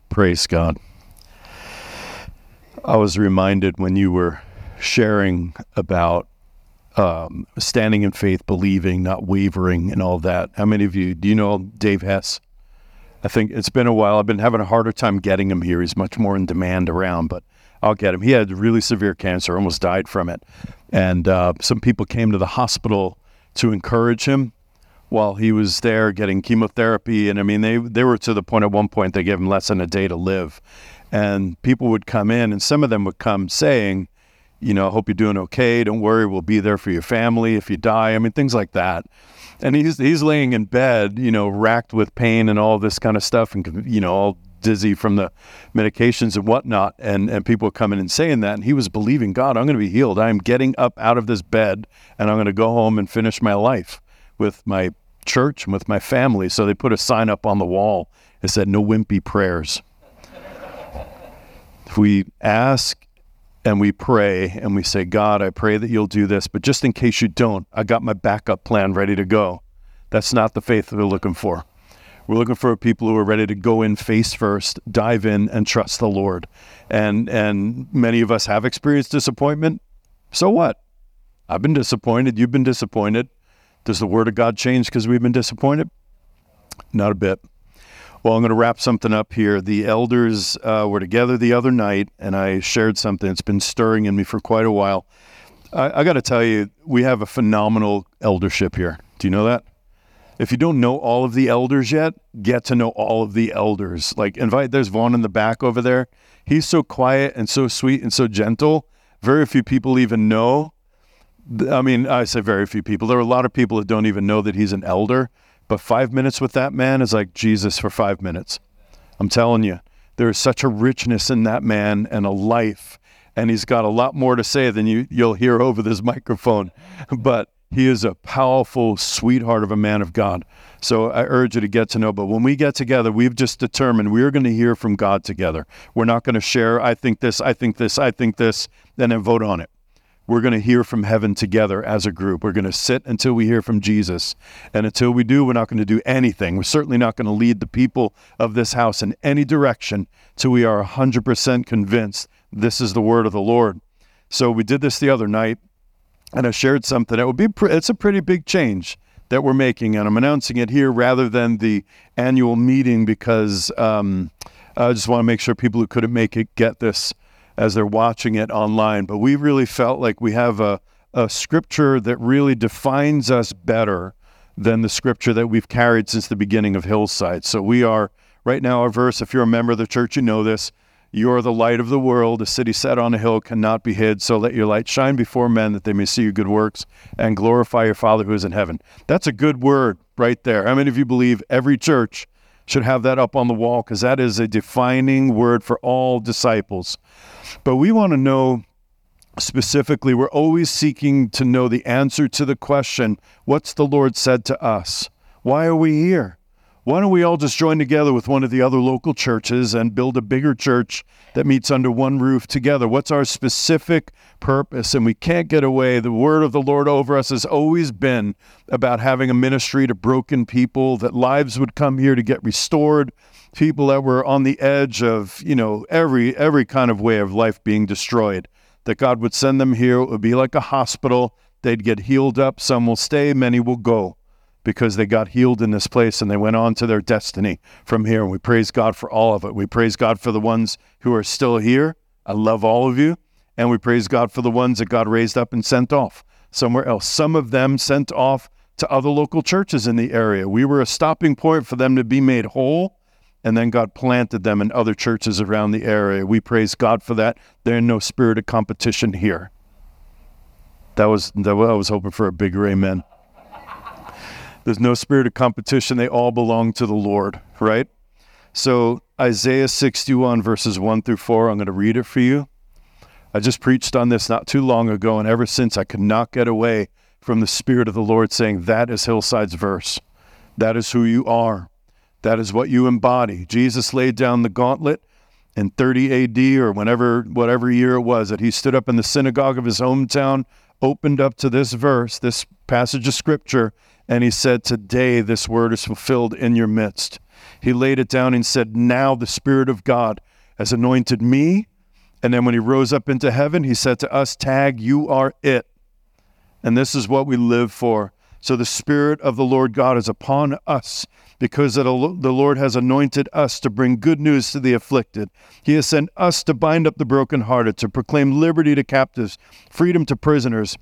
Praise God. I was reminded when you were sharing about Um, standing in faith, believing, not wavering, and all that. How many of you, do you know Dave Hess? I think it's been a while. I've been having a harder time getting him here. He's much more in demand around, but I'll get him. He had really severe cancer, almost died from it. And uh, some people came to the hospital to encourage him while he was there getting chemotherapy. And I mean, they, they were to the point at one point they gave him less than a day to live. And people would come in, and some of them would come saying, you know, I hope you're doing okay. Don't worry, we'll be there for your family if you die. I mean, things like that. And he's he's laying in bed, you know, racked with pain and all this kind of stuff, and, you know, all dizzy from the medications and whatnot. And, and people coming and saying that. And he was believing, God, I'm going to be healed. I'm getting up out of this bed, and I'm going to go home and finish my life with my church and with my family. So they put a sign up on the wall that said, no wimpy prayers. If we ask, and we pray, and we say, God, I pray that you'll do this, but just in case you don't, I got my backup plan ready to go. That's not the faith that we're looking for. We're looking for people who are ready to go in face first, dive in, and trust the Lord. And and many of us have experienced disappointment. So what? I've been disappointed. You've been disappointed. Does the Word of God change because we've been disappointed? Not a bit. Well, I'm going to wrap something up here. The elders uh, were together the other night, and I shared something that's been stirring in me for quite a while. I, I got to tell you, we have a phenomenal eldership here. Do you know that? If you don't know all of the elders yet, get to know all of the elders. Like, invite, there's Vaughn in the back over there. He's so quiet and so sweet and so gentle. Very few people even know. I mean, I say very few people. There are a lot of people that don't even know that he's an elder. But five minutes with that man is like Jesus for five minutes. I'm telling you, there is such a richness in that man and a life. And he's got a lot more to say than you, you'll hear over this microphone. But he is a powerful sweetheart of a man of God. So I urge you to get to know. But when we get together, we've just determined we're going to hear from God together. We're not going to share, I think this, I think this, I think this, and then vote on it. We're going to hear from heaven together as a group. We're going to sit until we hear from Jesus. And until we do, we're not going to do anything. We're certainly not going to lead the people of this house in any direction till we are one hundred percent convinced this is the word of the Lord. So we did this the other night, and I shared something. It would be pre- it's a pretty big change that we're making, and I'm announcing it here rather than the annual meeting because um, I just want to make sure people who couldn't make it get this. as they're watching it online. But we really felt like we have a, a scripture that really defines us better than the scripture that we've carried since the beginning of Hillside. So we are, right now, our verse, if you're a member of the church, you know this. You are the light of the world. A city set on a hill cannot be hid. So let your light shine before men that they may see your good works and glorify your Father who is in heaven. That's a good word right there. How many of you believe every church should have that up on the wall? Because that is a defining word for all disciples. But we want to know specifically, we're always seeking to know the answer to the question, what's the Lord said to us? Why are we here? Why don't we all just join together with one of the other local churches and build a bigger church that meets under one roof together? What's our specific purpose? And we can't get away. The word of the Lord over us has always been about having a ministry to broken people, that lives would come here to get restored, people that were on the edge of, you know, every every kind of way of life being destroyed, that God would send them here. It would be like a hospital. They'd get healed up. Some will stay. Many will go, because they got healed in this place and they went on to their destiny from here. And we praise God for all of it. We praise God for the ones who are still here. I love all of you. And we praise God for the ones that God raised up and sent off somewhere else. Some of them sent off to other local churches in the area. We were a stopping point for them to be made whole. And then God planted them in other churches around the area. We praise God for that. There's no spirit of competition here. That was, that was I was hoping for a bigger amen. There's no spirit of competition. They all belong to the Lord, right? So Isaiah sixty-one, verses one through four, I'm going to read it for you. I just preached on this not too long ago, and ever since I could not get away from the Spirit of the Lord saying, that is Hillside's verse. That is who you are. That is what you embody. Jesus laid down the gauntlet in thirty A D or whenever, whatever year it was, that he stood up in the synagogue of his hometown, opened up to this verse, this passage of scripture, and he said, today this word is fulfilled in your midst. He laid it down and said, now the Spirit of God has anointed me. And then when he rose up into heaven, he said to us, tag, you are it. And this is what we live for. So the Spirit of the Lord God is upon us, because the Lord has anointed us to bring good news to the afflicted. He has sent us to bind up the brokenhearted, to proclaim liberty to captives, freedom to prisoners,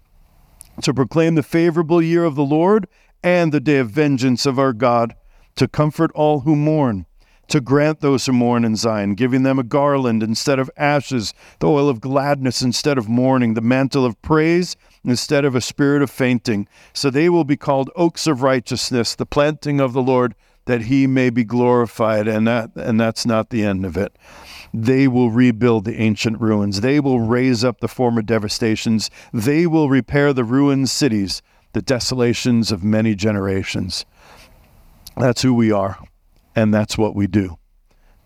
to proclaim the favorable year of the Lord and the day of vengeance of our God, to comfort all who mourn, to grant those who mourn in Zion, giving them a garland instead of ashes, the oil of gladness instead of mourning, the mantle of praise instead of a spirit of fainting. So they will be called oaks of righteousness, the planting of the Lord, that he may be glorified. And that and that's not the end of it. They will rebuild the ancient ruins. They will raise up the former devastations. They will repair the ruined cities, the desolations of many generations. That's who we are, and that's what we do.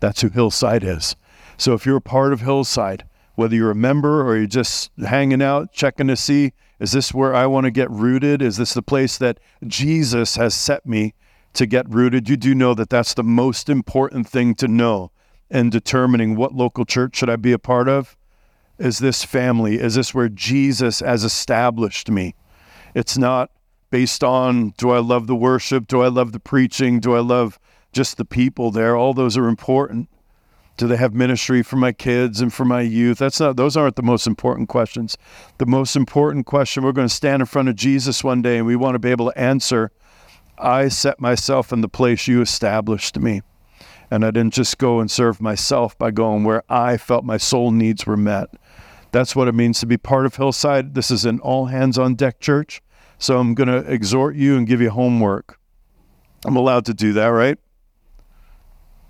That's who Hillside is. So if you're a part of Hillside, whether you're a member or you're just hanging out, checking to see, is this where I want to get rooted? Is this the place that Jesus has set me to get rooted? You do know that that's the most important thing to know in determining what local church should I be a part of. Is this family? Is this where Jesus has established me? It's not based on, do I love the worship? Do I love the preaching? Do I love just the people there? All those are important. Do they have ministry for my kids and for my youth? That's not, those aren't the most important questions. The most important question, we're going to stand in front of Jesus one day and we want to be able to answer, I set myself in the place you established me. And I didn't just go and serve myself by going where I felt my soul needs were met. That's what it means to be part of Hillside. This is an all hands on deck church. So I'm going to exhort you and give you homework. I'm allowed to do that, right?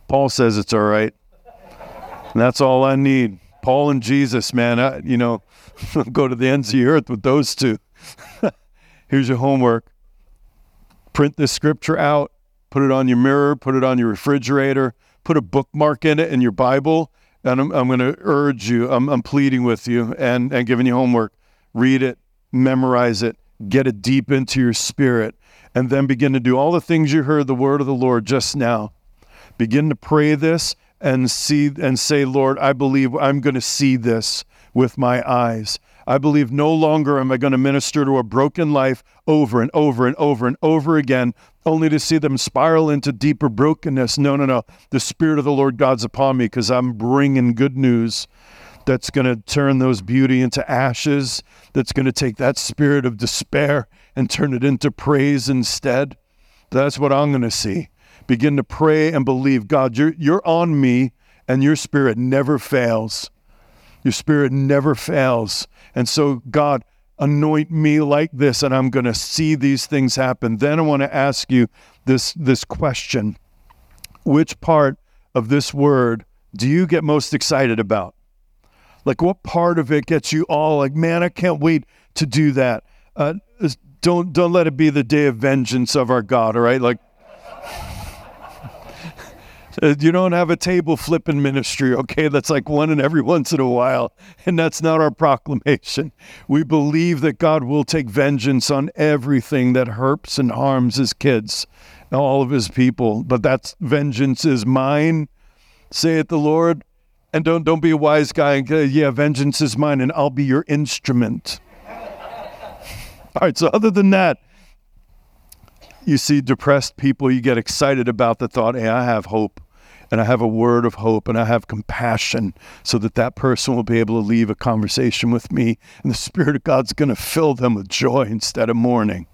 Paul says it's all right. And that's all I need. Paul and Jesus, man, I, you know, go to the ends of the earth with those two. Here's your homework. Print this scripture out, put it on your mirror, put it on your refrigerator, put a bookmark in it in your Bible. And I'm, I'm going to urge you, I'm, I'm pleading with you and, and giving you homework. Read it, memorize it, get it deep into your spirit, and then begin to do all the things you heard the word of the Lord just now. Begin to pray this and see and say, Lord, I believe I'm going to see this with my eyes. I believe no longer am I going to minister to a broken life over and over and over and over again, only to see them spiral into deeper brokenness. No, no, no. The Spirit of the Lord God's upon me because I'm bringing good news that's going to turn those beauty into ashes, that's going to take that spirit of despair and turn it into praise instead. That's what I'm going to see. Begin to pray and believe, God, you're, you're on me, and your spirit never fails. Your spirit never fails. And so, God, anoint me like this, and I'm going to see these things happen. Then I want to ask you this, this question. Which part of this word do you get most excited about? Like, what part of it gets you all like, man, I can't wait to do that. Uh, don't don't let it be the day of vengeance of our God, all right? Like, you don't have a table flipping ministry, okay? That's like one in every once in a while, and that's not our proclamation. We believe that God will take vengeance on everything that hurts and harms his kids, all of his people. But that's, vengeance is mine, saith the Lord. And don't don't be a wise guy and go, yeah, vengeance is mine, and I'll be your instrument. All right, so other than that, you see depressed people, you get excited about the thought, hey, I have hope, and I have a word of hope, and I have compassion, so that that person will be able to leave a conversation with me, and the Spirit of God's going to fill them with joy instead of mourning.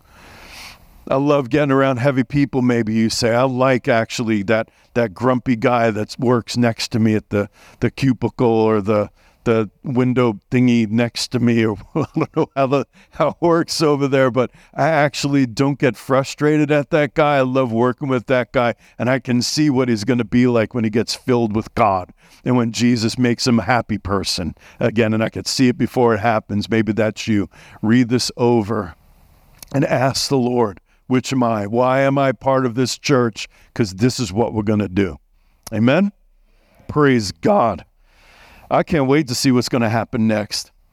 I love getting around heavy people, maybe you say. I like actually that that grumpy guy that works next to me at the, the cubicle or the the window thingy next to me, or I don't know how, the, how it works over there, but I actually don't get frustrated at that guy. I love working with that guy, and I can see what he's going to be like when he gets filled with God and when Jesus makes him a happy person. Again, and I could see it before it happens. Maybe that's you. Read this over and ask the Lord, which am I? Why am I part of this church? Because this is what we're going to do. Amen? Praise God. I can't wait to see what's going to happen next.